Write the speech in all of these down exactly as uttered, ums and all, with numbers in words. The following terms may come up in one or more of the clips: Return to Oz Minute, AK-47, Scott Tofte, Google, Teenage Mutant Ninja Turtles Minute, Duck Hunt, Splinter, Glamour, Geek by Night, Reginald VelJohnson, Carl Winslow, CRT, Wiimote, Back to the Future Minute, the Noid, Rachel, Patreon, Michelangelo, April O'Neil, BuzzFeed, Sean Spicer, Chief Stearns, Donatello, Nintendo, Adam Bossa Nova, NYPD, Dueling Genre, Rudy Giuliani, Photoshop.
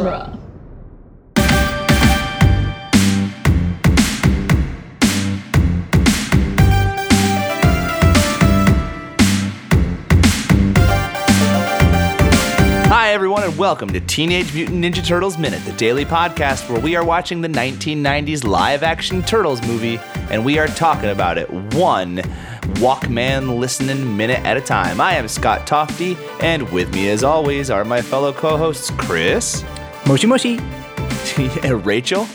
Genre. Hi everyone and welcome to Teenage Mutant Ninja Turtles Minute, the daily podcast where we are watching the nineteen nineties live-action Turtles movie and we are talking about it one Walkman listening minute at a time. I am Scott Tofte and with me as always are my fellow co-hosts Chris, Moshi Moshi, Rachel,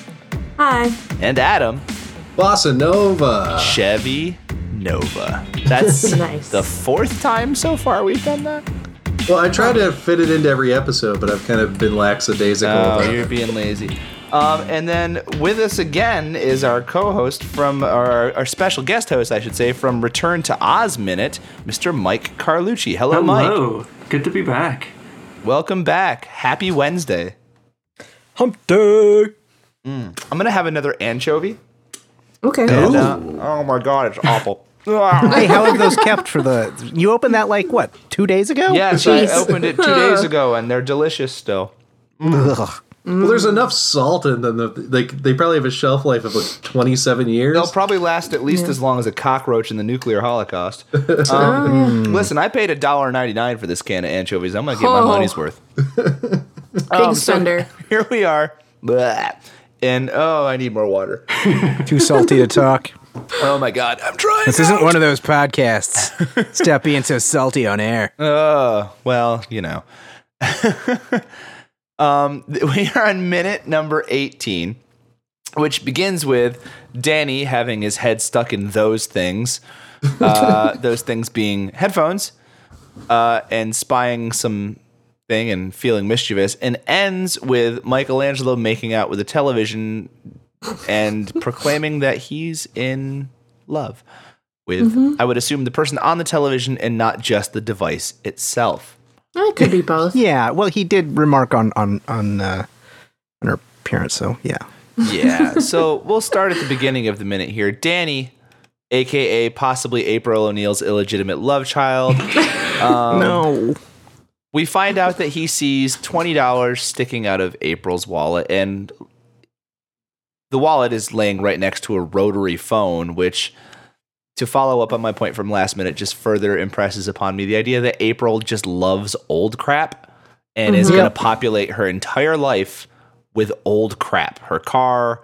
hi, and Adam Bossa Nova, Chevy Nova. That's nice. The fourth time so far we've done that. Well, I try to fit it into every episode, but I've kind of been lackadaisical. Oh, you're being lazy. Um, and then with us again is our co-host from, our, our special guest host, I should say, from Return to Oz Minute, Mister Mike Carlucci. Hello, Hello. Mike. Hello. Good to be back. Welcome back. Happy Wednesday. Hump day. Mm. I'm going to have another anchovy. Okay. And, uh, oh, my God. It's awful. Hey, how have those kept for the... You opened that, like, what, two days ago? Yes, Jeez. I opened it two days ago, and they're delicious still. Mm. Well, there's enough salt in them. That they, they probably have a shelf life of, like, twenty-seven years. They'll probably last at least yeah. as long as a cockroach in the nuclear holocaust. Um, mm. Listen, I paid one dollar and ninety-nine cents for this can of anchovies. I'm going to get oh. my money's worth. um, so here we are. Blah. And, oh, I need more water. Too salty to talk. Oh my God, I'm trying. This out. Isn't one of those podcasts. Stop being so salty on air. Oh, well, you know. um, we are on minute number eighteen, which begins with Danny having his head stuck in those things. Uh, those things being headphones uh, and spying some thing and feeling mischievous, and ends with Michelangelo making out with a television and proclaiming that he's in love with, mm-hmm. I would assume, the person on the television and not just the device itself. It could be both. Yeah. Well, he did remark on on on, uh, on her appearance, so yeah. Yeah. So we'll start at the beginning of the minute here. Danny, a k a possibly April O'Neil's illegitimate love child. Um, no. We find out that he sees twenty dollars sticking out of April's wallet, and the wallet is laying right next to a rotary phone, which, to follow up on my point from last minute, just further impresses upon me the idea that April just loves old crap and mm-hmm. is going to populate her entire life with old crap. Her car,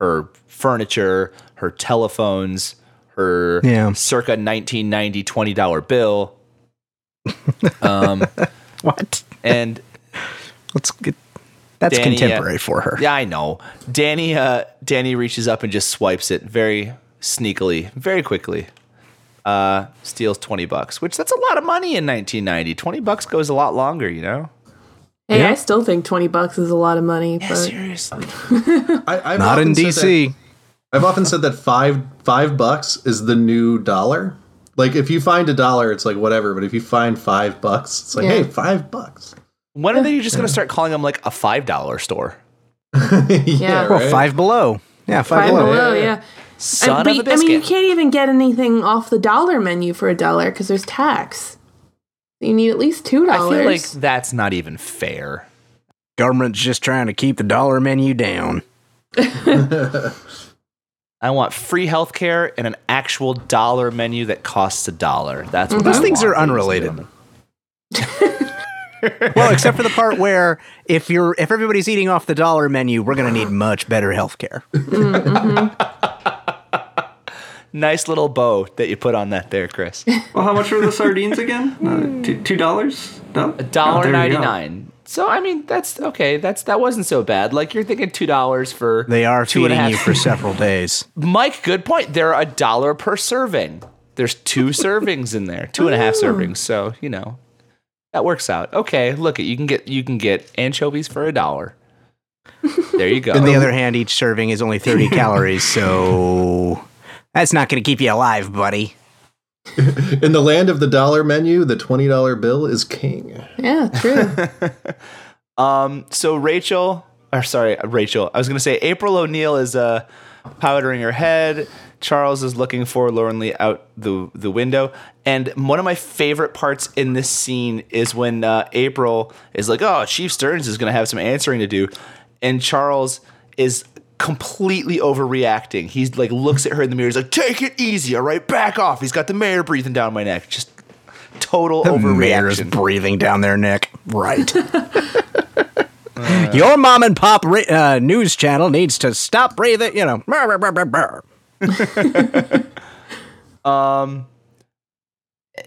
her furniture, her telephones, her yeah. circa nineteen ninety twenty dollars bill. Um, what? And let's get... That's Danny, contemporary uh, for her. Yeah, I know. Danny uh, Danny reaches up and just swipes it very sneakily, very quickly. Uh, steals twenty bucks, which that's a lot of money in nineteen ninety. twenty bucks goes a lot longer, you know? Hey, yeah. I still think twenty bucks is a lot of money. Yeah, but... seriously. I, I've Not in D C. That, I've often said that five five bucks is the new dollar. Like, if you find a dollar, it's like whatever. But if you find five bucks, it's like, yeah. hey, five bucks. When are they just going to start calling them like a five dollar store? yeah, yeah. Well, right? Five Below. Yeah, Five, five Below. below yeah. yeah. Son I, of a biscuit. I mean, you can't even get anything off the dollar menu for a dollar because there's tax. You need at least two dollars. I feel like that's not even fair. Government's just trying to keep the dollar menu down. I want free healthcare and an actual dollar menu that costs a dollar. That's what mm-hmm. I Those I things want. are unrelated. Well, except for the part where if you're if everybody's eating off the dollar menu, we're going to need much better healthcare. Mm-hmm. Nice little bow that you put on that there, Chris. Well, how much were the sardines again? Uh, two, two dollars? No, a dollar oh, ninety nine. So I mean, that's okay. That's that wasn't so bad. Like you're thinking two dollars for they are two feeding and a half. You for several days. Mike, good point. They're a dollar per serving. There's two servings in there, two and a half servings. So you know. That works out. Okay, look it. You can get you can get anchovies for a dollar. There you go. On the other hand, each serving is only thirty calories, so that's not going to keep you alive, buddy. In the land of the dollar menu, the twenty dollar bill is king. Yeah, true. um. So Rachel, or sorry, Rachel. I was going to say April O'Neil is uh powdering her head. Charles is looking forlornly out the the window. And one of my favorite parts in this scene is when uh, April is like, oh, Chief Stearns is going to have some answering to do. And Charles is completely overreacting. He's like, looks at her in the mirror. He's like, take it easy. All right, back off. He's got the mayor breathing down my neck. Just total the overreaction. The mayor is breathing down their neck. Right. uh, Your mom and pop ra- uh, news channel needs to stop breathing. You know, brr, brr, brr, brr. um,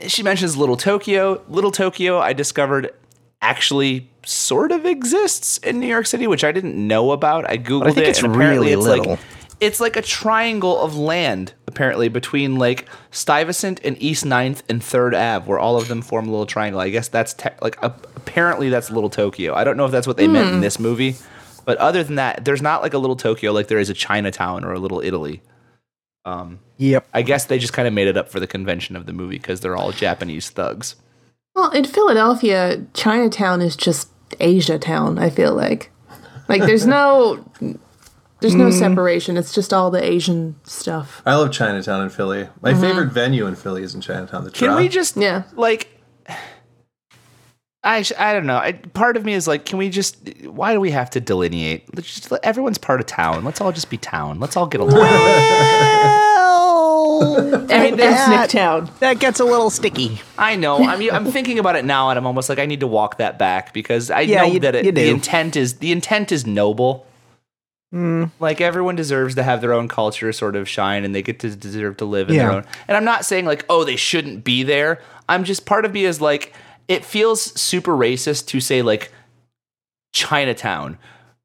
she mentions Little Tokyo. Little Tokyo, I discovered, actually sort of exists in New York City, which I didn't know about. I googled I think it, it's and apparently really it's little. Like it's like a triangle of land, apparently, between like Stuyvesant and East ninth and Third Avenue, where all of them form a little triangle. I guess that's te- like uh, apparently that's Little Tokyo. I don't know if that's what they mm. meant in this movie, but other than that, there's not like a Little Tokyo like there is a Chinatown or a Little Italy. Um, yep. I guess they just kind of made it up for the convention of the movie because they're all Japanese thugs. Well, in Philadelphia, Chinatown is just Asia Town, I feel like. Like, there's no there's no mm. separation. It's just all the Asian stuff. I love Chinatown in Philly. My mm-hmm. favorite venue in Philly is in Chinatown. The Can we just, yeah. like, I, I don't know. I, part of me is like, can we just, why do we have to delineate? Let's just let, everyone's part of town. Let's all just be town. Let's all get along. Well, I mean, ethnic town. That gets a little sticky. I know. I mean, I'm thinking about it now and I'm almost like, I need to walk that back because I yeah, know you, that it, the intent is, the intent is noble. Mm. Like, everyone deserves to have their own culture sort of shine, and they get to deserve to live in yeah. their own. And I'm not saying like, oh, they shouldn't be there. I'm just, part of me is like, it feels super racist to say, like, Chinatown.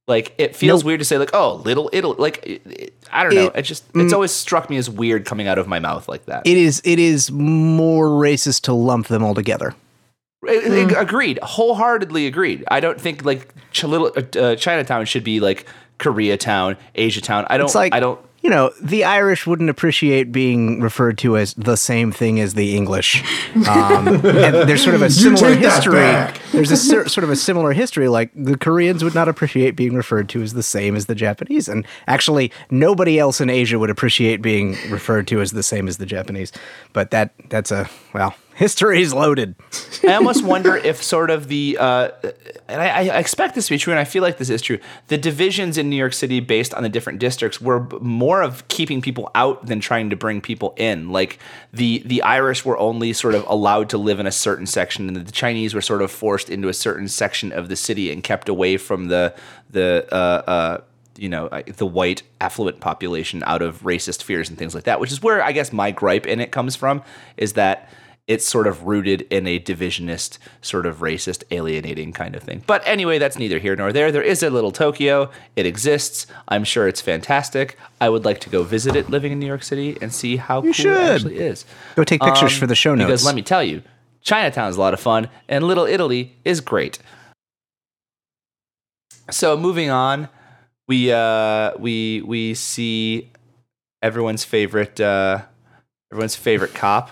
Like, it feels nope. weird to say, like, oh, Little Italy. Like, it, it, I don't know. It, it just, it's mm, always struck me as weird coming out of my mouth like that. It is It is more racist to lump them all together. Mm. Agreed. Wholeheartedly agreed. I don't think, like, Ch- little, uh, Chinatown should be, like, Koreatown, Asiatown. I don't, it's like, I don't. You know, the Irish wouldn't appreciate being referred to as the same thing as the English. Um, and there's sort of a similar history. There's a ser- sort of a similar history. Like, the Koreans would not appreciate being referred to as the same as the Japanese. And actually, nobody else in Asia would appreciate being referred to as the same as the Japanese. But that that's a, well, history is loaded. I almost wonder if sort of the, uh, and I, I expect this to be true, and I feel like this is true, the divisions in New York City based on the different districts were more of keeping people out than trying to bring people in. Like, the, the Irish were only sort of allowed to live in a certain section, and the Chinese were sort of forced into a certain section of the city and kept away from the, the uh, uh, you know, the white affluent population out of racist fears and things like that, which is where I guess my gripe in it comes from, is that it's sort of rooted in a divisionist, sort of racist, alienating kind of thing. But anyway, that's neither here nor there. There is a Little Tokyo. It exists. I'm sure it's fantastic. I would like to go visit it living in New York City and see how you cool should. It actually is. Go take pictures um, for the show notes. Because let me tell you, Chinatown is a lot of fun, and Little Italy is great. So moving on, we uh, we we see everyone's favorite uh, everyone's favorite cop.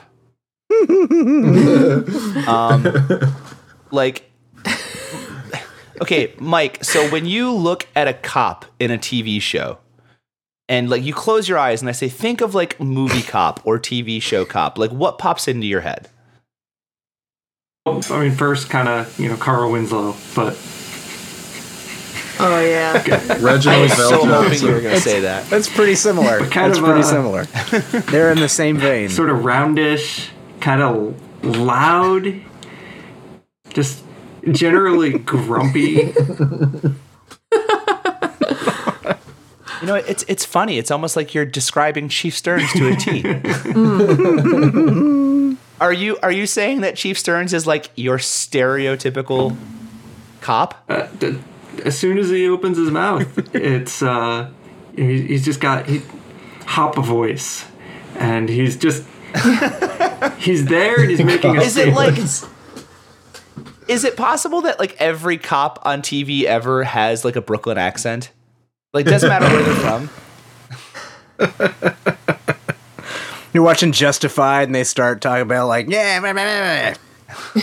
um, like, okay, Mike, so when you look at a cop in a T V show and like you close your eyes and I say, think of like movie cop or T V show cop, like what pops into your head? I mean, first kind of, you know, Carl Winslow, but. Oh, yeah. Reginald VelJohnson. I was so hoping you were going to say that. That's pretty similar. That's of, pretty uh, similar. They're in the same vein. Sort of roundish. Kind of loud, just generally grumpy. You know, it's it's funny. It's almost like you're describing Chief Stearns to a T. Are you are you saying that Chief Stearns is like your stereotypical cop? Uh, d- as soon as he opens his mouth, it's uh, he, he's just got he hop a voice, and he's just. He's there and he's making a is it like is it possible that like every cop on T V ever has like a Brooklyn accent? Like, doesn't matter where they're from. You're watching Justified and they start talking about like yeah. Blah, blah, blah.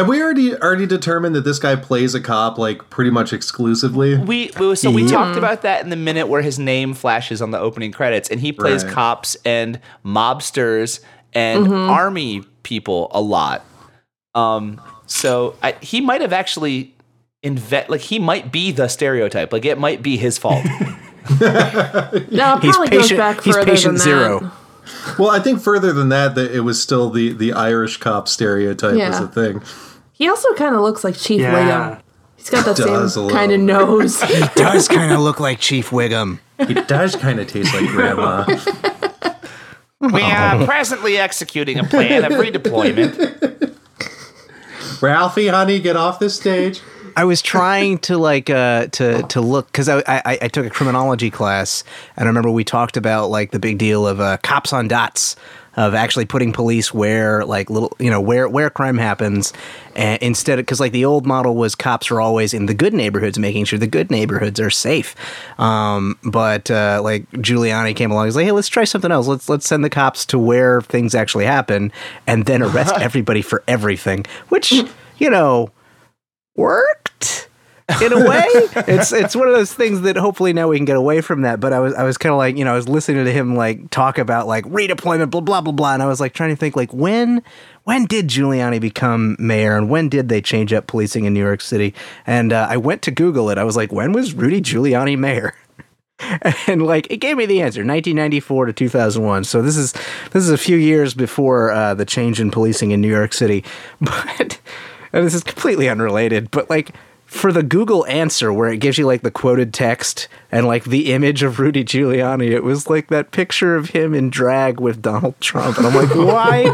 And we already already determined that this guy plays a cop, like, pretty much exclusively. We, we so we yeah. talked about that in the minute where his name flashes on the opening credits, and he plays right. cops and mobsters and mm-hmm. army people a lot. Um, so I, he might have actually invent like he might be the stereotype. Like, it might be his fault. No, it probably he's patient, goes back further he's patient than zero. That. Well, I think further than that, that it was still the the Irish cop stereotype yeah. was a thing. He also kind of looks like Chief yeah. Wiggum. He's got that same kind of nose. He does kind of look like Chief Wiggum. He does kind of taste like Grandma. We are presently executing a plan of redeployment. Ralphie, honey, get off this stage. I was trying to like uh, to to look because I, I I took a criminology class, and I remember we talked about like the big deal of uh, cops on dots, of actually putting police where like little you know where where crime happens, and instead of because like the old model was cops are always in the good neighborhoods, making sure the good neighborhoods are safe. Um, but uh, like Giuliani came along, he's like, hey, let's try something else. Let's let's send the cops to where things actually happen, and then arrest everybody for everything, which you know. Worked in a way. It's it's one of those things that hopefully now we can get away from that. But I was I was kind of like you know I was listening to him like talk about like redeployment blah blah blah blah, and I was like trying to think like when when did Giuliani become mayor and when did they change up policing in New York City? And uh, I went to Google it. I was like, when was Rudy Giuliani mayor? And like it gave me the answer, nineteen ninety-four to two thousand one. So this is this is a few years before uh, the change in policing in New York City, but. And this is completely unrelated, but like for the Google answer where it gives you like the quoted text and like the image of Rudy Giuliani, it was like that picture of him in drag with Donald Trump. And I'm like, why?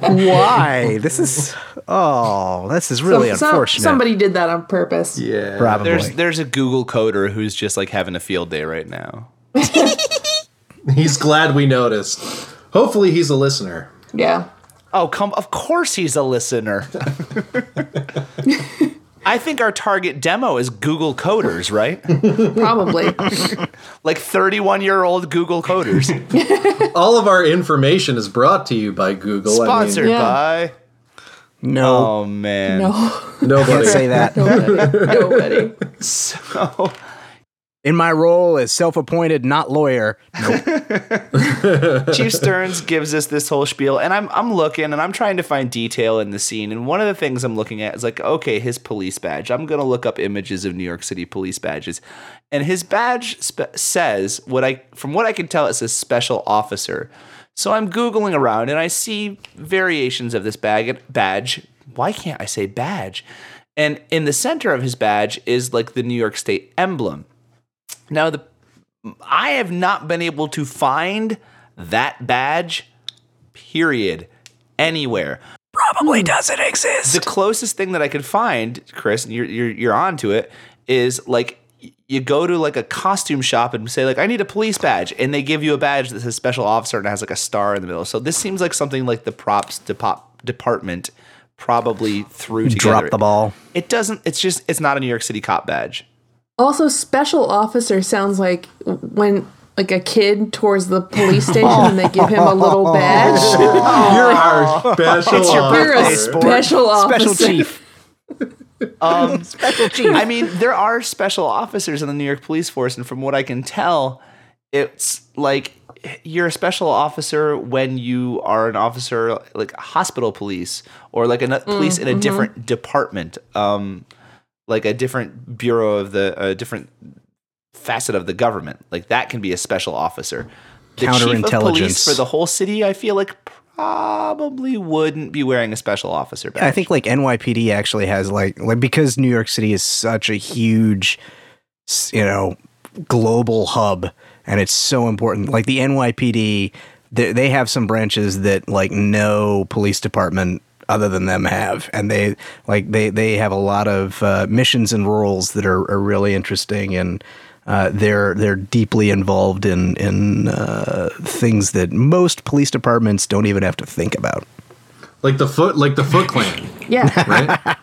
Why? This is, oh, this is really some, some, unfortunate. Somebody did that on purpose. Yeah. Probably. There's, there's a Google coder who's just like having a field day right now. He's glad we noticed. Hopefully he's a listener. Yeah. Oh, come! Of course he's a listener. I think our target demo is Google coders, right? Probably. Like thirty-one-year-old Google coders. All of our information is brought to you by Google. Sponsored I mean. yeah. by... No. Oh, man. No. Nobody. Can't say that. Nobody. Nobody. So... In my role as self-appointed not lawyer, nope. Chief Stearns gives us this whole spiel, and I'm I'm looking and I'm trying to find detail in the scene. And one of the things I'm looking at is like, okay, his police badge. I'm gonna look up images of New York City police badges, and his badge spe- says what I from what I can tell it says special officer. So I'm Googling around and I see variations of this bag badge. Why can't I say badge? And in the center of his badge is like the New York State emblem. Now, the I have not been able to find that badge, period, anywhere. Probably doesn't exist. The closest thing that I could find, Chris, and you're, you're, you're on to it, is like you go to like a costume shop and say like, I need a police badge. And they give you a badge that says special officer and has like a star in the middle. So this seems like something like the props depop department probably threw together. Drop the ball. It doesn't, it's just, it's not a New York City cop badge. Also, special officer sounds like when like a kid tours the police station and they give him a little badge. You're our special it's your officer. You're a special officer. Special chief. Um, special chief. I mean, there are special officers in the New York police force, and from what I can tell, it's like you're a special officer when you are an officer like hospital police or like a mm, police in a mm-hmm. different department. Um Like a different bureau of the, a different facet of the government. Like that can be a special officer. The counterintelligence. Chief of police for the whole city, I feel like probably wouldn't be wearing a special officer badge. I think like N Y P D actually has like, like because New York City is such a huge, you know, global hub and it's so important. Like the N Y P D, they, they have some branches that like no police department other than them have, and they like they they have a lot of uh, missions and roles that are, are really interesting, and uh, they're they're deeply involved in in uh, things that most police departments don't even have to think about, like the foot like the Foot Clan, yeah, right.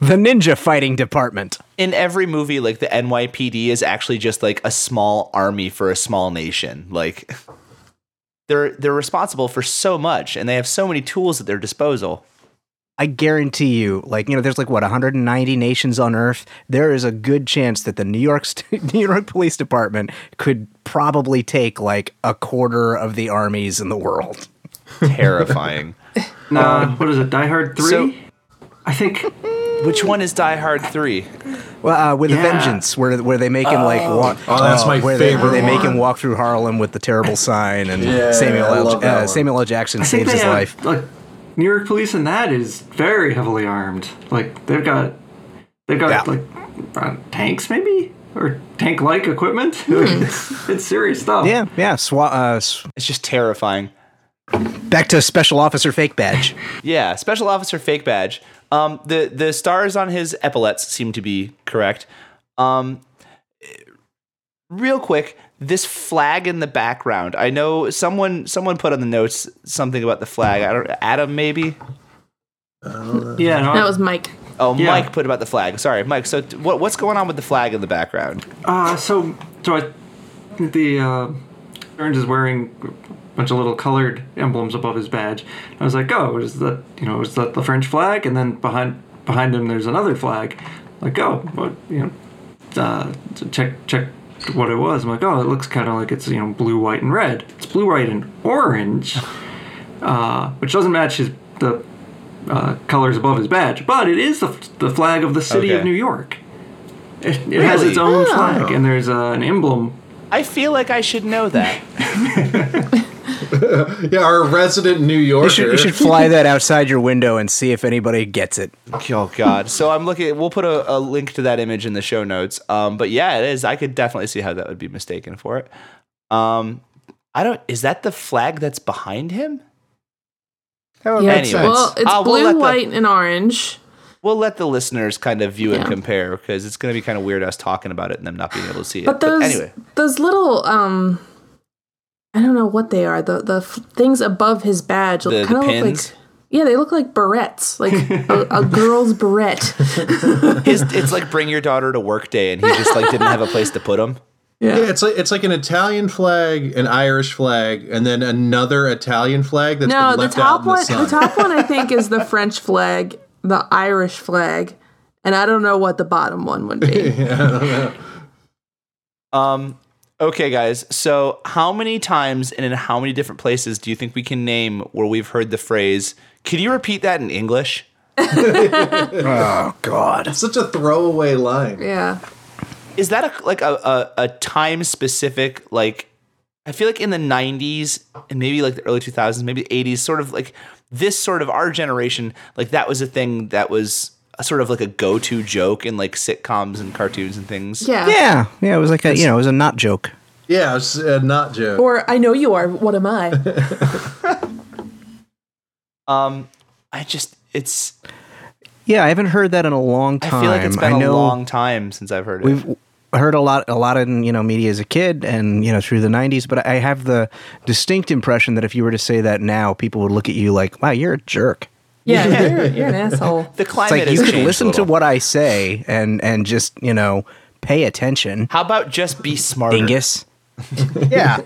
The ninja fighting department. In every movie, like the N Y P D is actually just like a small army for a small nation, like. They're they're responsible for so much, and they have so many tools at their disposal. I guarantee you, like, you know, there's like, what, one hundred ninety nations on Earth? There is a good chance that the New York St- New York Police Department could probably take like a quarter of the armies in the world. Terrifying. Uh, what is it, Die Hard three? So, I think... Which one is Die Hard three? Well, uh, with yeah. a Vengeance, where where they make him oh. like walk. Oh, that's my where favorite. They, where they make him walk through Harlem with the terrible sign, and yeah, Samuel L. Uh, Samuel L. Jackson saves his have, life. Like, New York police in that is very heavily armed. Like they've got they've got yeah. like uh, tanks, maybe. Or tank-like equipment. it's, it's serious stuff. Yeah, yeah. Swa- uh, sw- it's just terrifying. Back to Special Officer Fake Badge. yeah, Special Officer Fake Badge. Um, the, the stars on his epaulets seem to be correct. Um, real quick, this flag in the background. I know someone someone put on the notes something about the flag. I don't, Adam, maybe? Uh, yeah, no, that was Mike. Oh, yeah. Mike put about the flag. Sorry, Mike. So, t- what what's going on with the flag in the background? Uh, so, so I, the uh, Stearns is wearing a bunch of little colored emblems above his badge. I was like, oh, is that you know is that the French flag? And then behind behind him, there's another flag. Like, oh, what you know, uh, check check what it was. I'm like, oh, it looks kind of like it's you know blue, white, and red. It's blue, white, and orange, uh, which doesn't match his the. Uh, colors above his badge, but it is the, f- the flag of the city okay. of New York. It, it really? has its own oh. flag, and there's uh, an emblem. I feel like I should know that. yeah, our resident New Yorker. You should, you should fly that outside your window and see if anybody gets it. Oh, God. So I'm looking... We'll put a, a link to that image in the show notes. Um, but yeah, it is. I could definitely see how that would be mistaken for it. Um, I don't... Is that the flag that's behind him? Yeah, anyways. Well, it's uh, blue, we'll white, the, and orange. We'll let the listeners kind of view yeah. and compare because it's going to be kind of weird us talking about it and them not being able to see but it. Those, but anyway, those little um, I don't know what they are. The the f- things above his badge kind of look like yeah, they look like barrettes, like a, a girl's barrette. his, it's like bring your daughter to work day, and he just like didn't have a place to put them. Yeah. yeah, it's like it's like an Italian flag, an Irish flag, and then another Italian flag that's no, been left out in the sun. No, the top one I think is the French flag, the Irish flag, and I don't know what the bottom one would be. yeah, I don't know. Um, okay, guys. So, how many times and in how many different places do you think we can name where we've heard the phrase? Can you repeat that in English? oh God, it's such a throwaway line. Yeah. Is that a, like a, a, a time specific, like, I feel like in the nineties and maybe like the early two thousands, maybe eighties, sort of like this sort of our generation, like that was a thing that was a sort of like a go-to joke in like sitcoms and cartoons and things. Yeah. Yeah. Yeah. It was like a, you know, it was a not joke. Yeah. It was a not joke. Or I know you are. What am I? um, I just, it's... Yeah, I haven't heard that in a long time. I feel like it's been I know a long time since I've heard it. We've heard a lot, a lot in you know media as a kid, and you know through the nineties. But I have the distinct impression that if you were to say that now, people would look at you like, "Wow, you're a jerk." Yeah, you're, you're an asshole. The climate it's like, is you could listen to what I say and and just you know pay attention. How about just be smarter, dingus? yeah,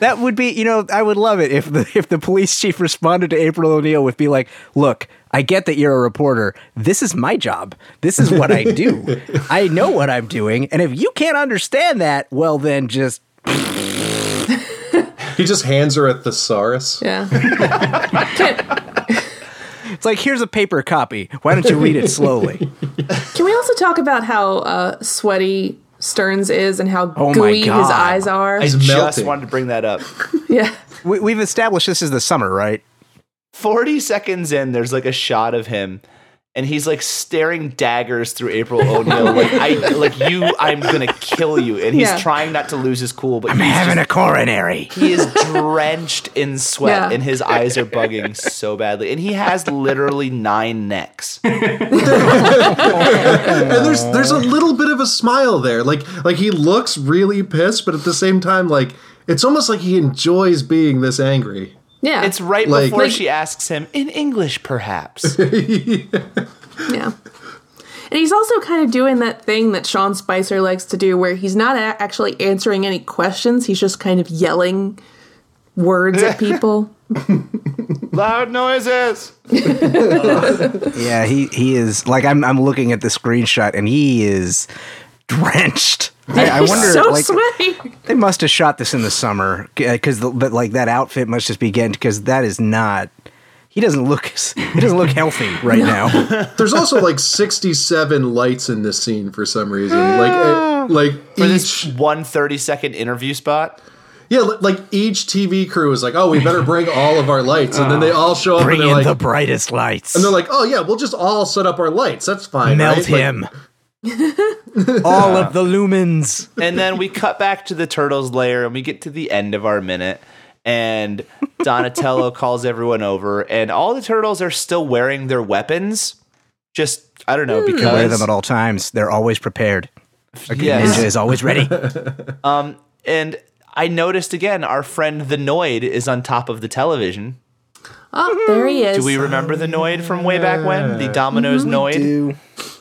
that would be. You know, I would love it if the if the police chief responded to April O'Neil with be like, "Look, I get that you're a reporter. This is my job. This is what I do. I know what I'm doing. And if you can't understand that, well, then just..." He just hands her a thesaurus. Yeah. It's like, here's a paper copy. Why don't you read it slowly? Can we also talk about how uh, sweaty Stearns is and how oh gooey his eyes are? I just melting. wanted to bring that up. yeah. We, we've established this is the summer, right? forty seconds in, there's like a shot of him and he's like staring daggers through April O'Neil. like, I, like you, I'm going to kill you. And he's yeah. trying not to lose his cool. But I'm having just, a coronary. He is drenched in sweat yeah. and his eyes are bugging so badly. And he has literally nine necks. and there's, there's a little bit of a smile there. Like, like he looks really pissed, but at the same time, like it's almost like he enjoys being this angry. Yeah, it's right like, before like, she asks him in English, perhaps. yeah. yeah, and he's also kind of doing that thing that Sean Spicer likes to do, where he's not a- actually answering any questions; he's just kind of yelling words at people. Loud noises. uh, yeah, he he is like I'm I'm looking at the screenshot and he is drenched. I, I wonder, so like, sweaty. They must have shot this in the summer because, but like that outfit must just be getting because that is not. He doesn't look. He doesn't look healthy right no. now. There's also like sixty-seven lights in this scene for some reason. Like, uh, like for each this one thirty-second interview spot. Yeah, like each T V crew is like, oh, we better bring all of our lights. And oh, then they all show up bring and they're in like, the brightest lights. And they're like, oh, yeah, we'll just all set up our lights. That's fine. Melt right? him. Like, all of the lumens. And then we cut back to the turtles lair and we get to the end of our minute. And Donatello calls everyone over. And all the turtles are still wearing their weapons. Just, I don't know, because. They wear them at all times. They're always prepared. Like, yes. Ninja is always ready. um, And. I noticed again, our friend the Noid is on top of the television. Oh, there he is. Do we remember the Noid from way back when? The Domino's mm-hmm, Noid? Do.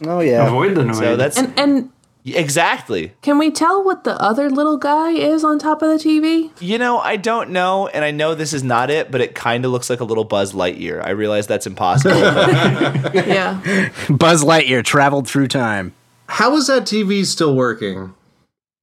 Oh, yeah. Avoid the Noid. So that's, and, and exactly. Can we tell what the other little guy is on top of the T V? You know, I don't know, and I know this is not it, but it kind of looks like a little Buzz Lightyear. I realize that's impossible. Yeah. Buzz Lightyear traveled through time. How is that T V still working?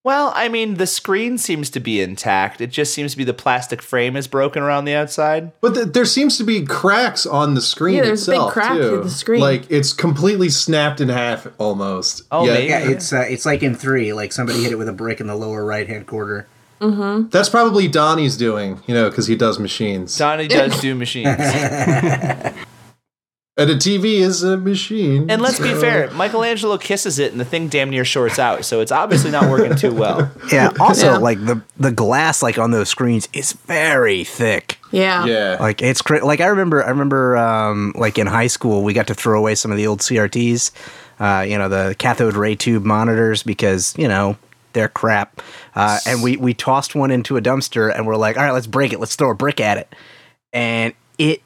Well, I mean, the screen seems to be intact. It just seems to be the plastic frame is broken around the outside. But the, there seems to be cracks on the screen. Yeah, there's itself, a big crack too. Through the screen. Like it's completely snapped in half almost. Oh, yeah, maybe. yeah it's uh, it's like in three. Like somebody hit it with a brick in the lower right hand corner. Mm-hmm. That's probably Donnie's doing, you know, because he does machines. Donnie does do machines. And a T V is a machine. And let's so. be fair, Michelangelo kisses it and the thing damn near shorts out, so it's obviously not working too well. Yeah, also, yeah. like, the, the glass, like, on those screens is very thick. Yeah. Yeah. Like, it's cra- like, I remember, I remember, um, like, in high school, we got to throw away some of the old C R Ts, uh, you know, the cathode ray tube monitors, because, you know, they're crap. Uh, and we, we tossed one into a dumpster, and we're like, all right, let's break it. Let's throw a brick at it. And it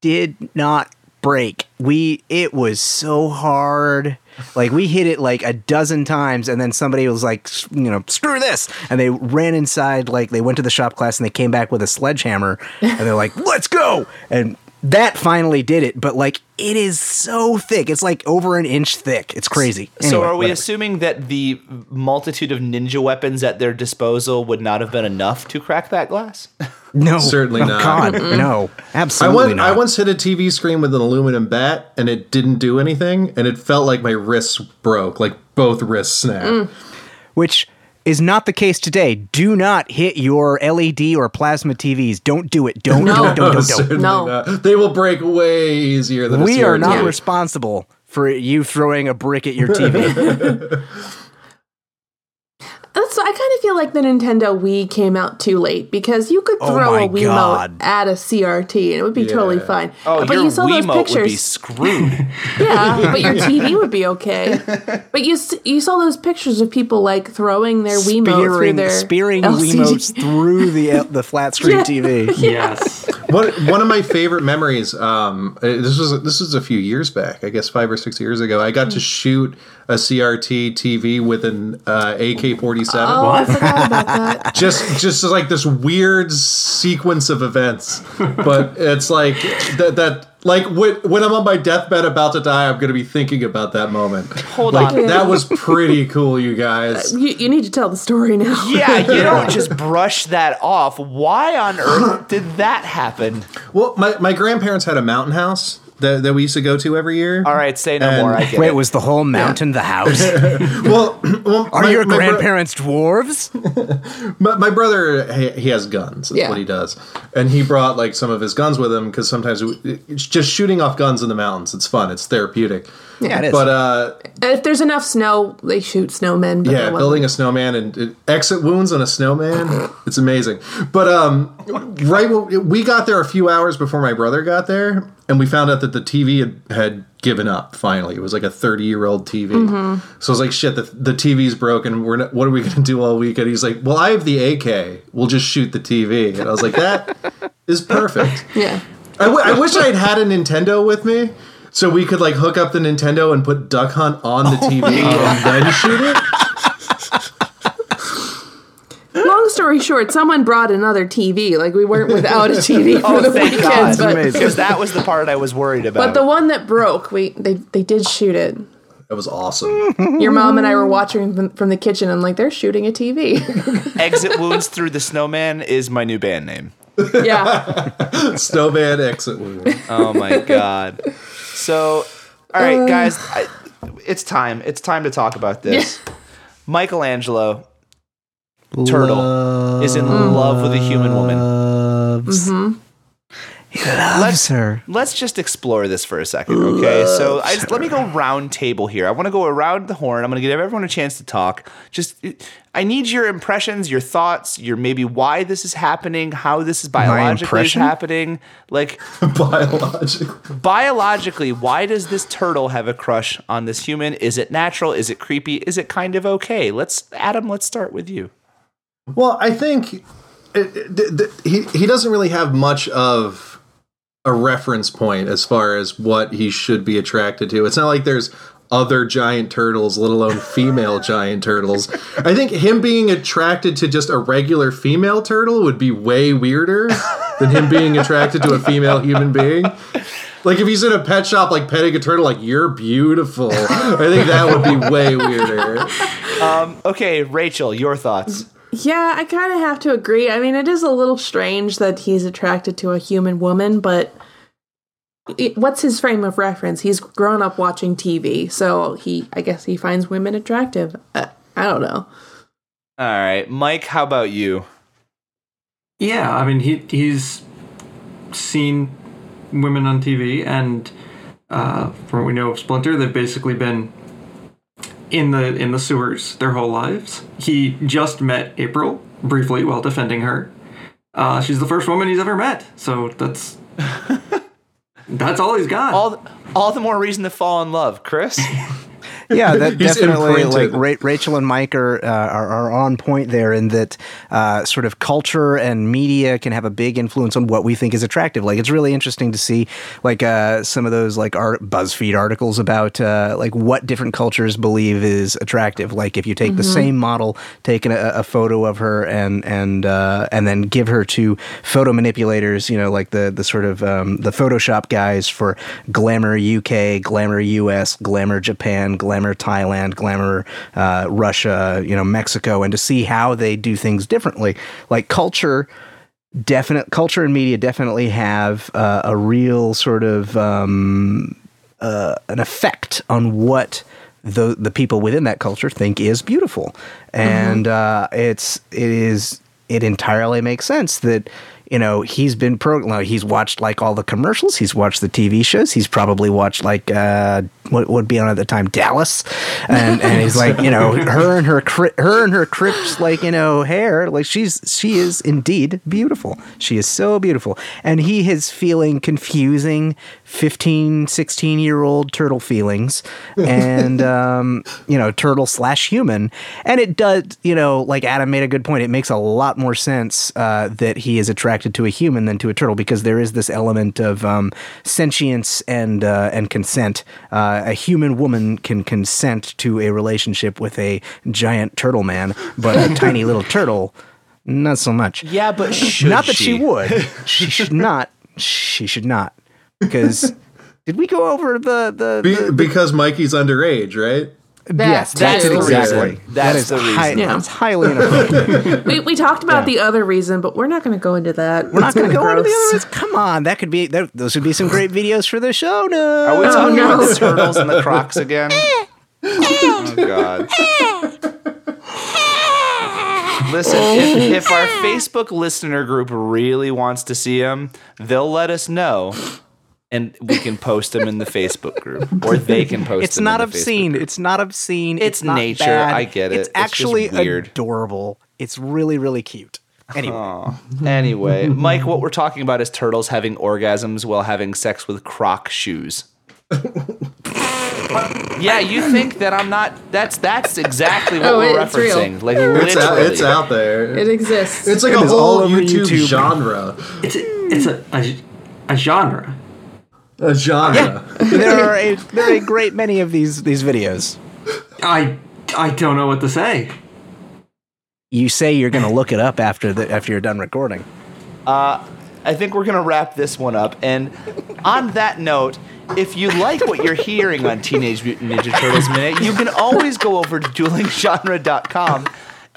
did not break. We it was so hard. Like we hit it like a dozen times, and then somebody was like, you know, screw this, and they ran inside. Like they went to the shop class, and they came back with a sledgehammer, and they're like, let's go, and that finally did it. But like it is so thick, it's like over an inch thick. It's crazy. Anyway, so are we whatever. assuming that the multitude of ninja weapons at their disposal would not have been enough to crack that glass? No, certainly oh not. God, no, absolutely I went, not. I once hit a T V screen with an aluminum bat, and it didn't do anything, and it felt like my wrists broke, like both wrists snapped. Mm. Which is not the case today. Do not hit your L E D or plasma T Vs. Don't do it. Don't, no. don't, don't, don't, don't. Certainly no. not. They will break way easier than a We are not yeah. responsible for you throwing a brick at your T V. So I kind of feel like the Nintendo Wii came out too late because you could throw oh a Wiimote God. at a C R T and it would be yeah. totally fine. Oh, but your you saw Wiimote those pictures. would be screwed. Yeah, but your T V would be okay. But you you saw those pictures of people like throwing their spearing, Wiimote through their spearing L C D. Wiimotes through the the flat screen yeah. T V. Yeah. Yes. One one of my favorite memories. Um, this was this was a few years back, I guess five or six years ago. I got to shoot a C R T T V with an uh, A K forty-seven. Oh, what? I forgot about that. Just, just like this weird sequence of events, but it's like that. that like when, when I'm on my deathbed, about to die, I'm going to be thinking about that moment. Hold like, on, that was pretty cool, you guys. Uh, you, you need to tell the story now. Yeah, you don't just brush that off. Why on earth did that happen? Well, my my grandparents had a mountain house That, that we used to go to every year. All right, say no and, more. I get wait, it. was the whole mountain yeah. the house? well, well, are my, your my grandparents bro- dwarves? my, my brother, he, he has guns. That's yeah. what he does, and he brought like some of his guns with him because sometimes we, it's just shooting off guns in the mountains. It's fun. It's therapeutic. Yeah, it is. But uh, if there's enough snow, they shoot snowmen. But yeah, building a snowman and it, exit wounds on a snowman. It's amazing. But um, right, when, we got there a few hours before my brother got there. And we found out that the T V had, had given up, finally. It was like a thirty-year-old T V. Mm-hmm. So I was like, shit, the, the T V's broken. We're not, what are we going to do all weekend? He's like, well, I have the A K. We'll just shoot the T V. And I was like, that is perfect. Yeah. I, w- I wish I had had a Nintendo with me so we could, like, hook up the Nintendo and put Duck Hunt on the oh T V and then shoot it. story short, someone brought another T V. Like, we weren't without a T V for oh, the thank weekends. Because that was the part I was worried about. But the one that broke, we they, they did shoot it. That was awesome. Your mom and I were watching from the kitchen. I'm like, they're shooting a T V. Exit Wounds Through the Snowman is my new band name. Yeah. Snowman Exit Wounds. Oh, my God. So, all right, uh, guys. I, it's time. It's time to talk about this. Yeah. Michelangelo, turtle, love. Is in love with a human woman. Mm-hmm. He loves let's, her. Let's just explore this for a second, okay? Loves so I just, let me go round table here. I want to go around the horn. I'm going to give everyone a chance to talk. Just, I need your impressions, your thoughts, your maybe why this is happening, how this is biologically happening. Like biologically, biologically, why does this turtle have a crush on this human? Is it natural? Is it creepy? Is it kind of okay? Let's, Adam, let's start with you. Well, I think it, th- th- he he doesn't really have much of a reference point as far as what he should be attracted to. It's not like there's other giant turtles, let alone female giant turtles. I think him being attracted to just a regular female turtle would be way weirder than him being attracted to a female human being. Like if he's in a pet shop, like petting a turtle, like you're beautiful. I think that would be way weirder. Um, okay, Rachel, your thoughts. Yeah, I kind of have to agree. I mean, it is a little strange that he's attracted to a human woman, but it, what's his frame of reference? He's grown up watching T V, so he, I guess he finds women attractive. Uh, I don't know. All right. Mike, how about you? Yeah, I mean, he he's seen women on T V, and uh, from what we know of Splinter, they've basically been in the in the sewers their whole lives. He just met April briefly while defending her. Uh, she's the first woman he's ever met, so that's that's all he's got. All the, all the more reason to fall in love, Chris. Yeah, that definitely, like Ra- Rachel and Mike are, uh, are are on point there in that uh, sort of culture and media can have a big influence on what we think is attractive. Like, it's really interesting to see like uh, some of those like art BuzzFeed articles about uh, like what different cultures believe is attractive. Like, if you take mm-hmm. the same model, take a, a photo of her and and uh, and then give her to photo manipulators, you know, like the the sort of um, the Photoshop guys for Glamour U K, Glamour U S, Glamour Japan, Glamour Glamour Thailand, Glamour uh, Russia, you know, Mexico, and to see how they do things differently. Like culture, definite culture and media definitely have uh, a real sort of um, uh, an effect on what the the people within that culture think is beautiful, and mm-hmm. uh, it's it is it entirely makes sense that. You know, he's been pro. He's watched like all the commercials. He's watched the T V shows. He's probably watched like uh, what would be on at the time, Dallas, and, and he's like, you know, her and her cri- her and her crisp like you know hair. Like she's she is indeed beautiful. She is so beautiful, and he is feeling confusing fifteen, sixteen year old turtle feelings, and um, you know, turtle slash human. And it does, you know, like Adam made a good point. It makes a lot more sense uh, that he is attracted to a human than to a turtle, because there is this element of um, sentience and uh, and consent. Uh, a human woman can consent to a relationship with a giant turtle man, but a tiny little turtle, not so much. Yeah, but should not that she, she would. She should not. She should not. Because did we go over the the, Be- the because Mikey's underage, right? That, yes, that's that exactly. That's that is the reason. High, yeah. That's highly inappropriate. we we talked about yeah. the other reason, but we're not going to go into that. We're it's not going to go gross. into the other reason. Come on, that could be that, those would be some great videos for the show. No, are we talking oh, no. about the turtles and the crocs again? Oh God. Listen, if, if our Facebook listener group really wants to see them, they'll let us know. And we can post them in the Facebook group, or they can post it's them in the obscene. Facebook group. It's not obscene. It's, it's not obscene. It's nature. Bad. I get it. It's, it's actually weird. Adorable. It's really, really cute. Anyway. Aww. Anyway, Mike, what we're talking about is turtles having orgasms while having sex with croc shoes. Yeah, you think that I'm not? That's that's exactly what oh, we're it's referencing. Real. Like it's literally, out, it's out there. It exists. It's like it a whole YouTube, YouTube genre. It's a, it's a, a, a genre. A genre. Yeah. There are a there are a great many of these these videos. I I don't know what to say. you say you're going to look it up after the, after you're done recording. Uh, I think we're going to wrap this one up. And on that note, if you like what you're hearing on Teenage Mutant Ninja Turtles Minute, you can always go over to dueling genre dot com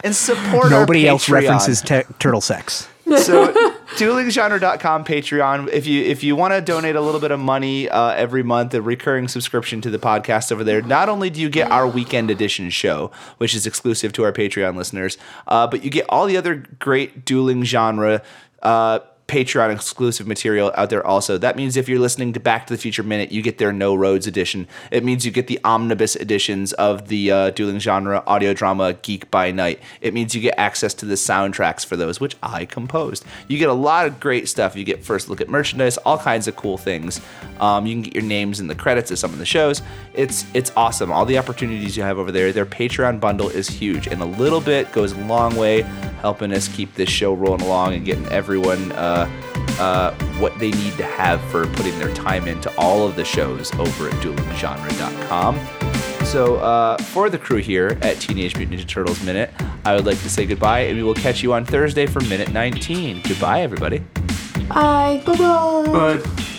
and support Nobody our Nobody else Patreon. references te- turtle sex. So dueling genre dot com Patreon, if you if you want to donate a little bit of money uh, every month, a recurring subscription to the podcast over there, not only do you get our weekend edition show, which is exclusive to our Patreon listeners, uh, but you get all the other great Dueling Genre uh Patreon exclusive material out there also. That means if you're listening to Back to the Future Minute, you get their No Roads edition. It means you get the omnibus editions of the uh, Dueling Genre audio drama Geek by Night. It means you get access to the soundtracks for those, which I composed. You get a lot of great stuff. You get first look at merchandise, all kinds of cool things. Um, you can get your names in the credits of some of the shows. It's it's awesome. All the opportunities you have over there. Their Patreon bundle is huge, and a little bit goes a long way helping us keep this show rolling along and getting everyone uh, Uh, what they need to have for putting their time into all of the shows over at dueling genre dot com. So uh, for the crew here at Teenage Mutant Ninja Turtles Minute, I would like to say goodbye, and we will catch you on Thursday for Minute nineteen. Goodbye, everybody. Bye. Bye-bye. Bye.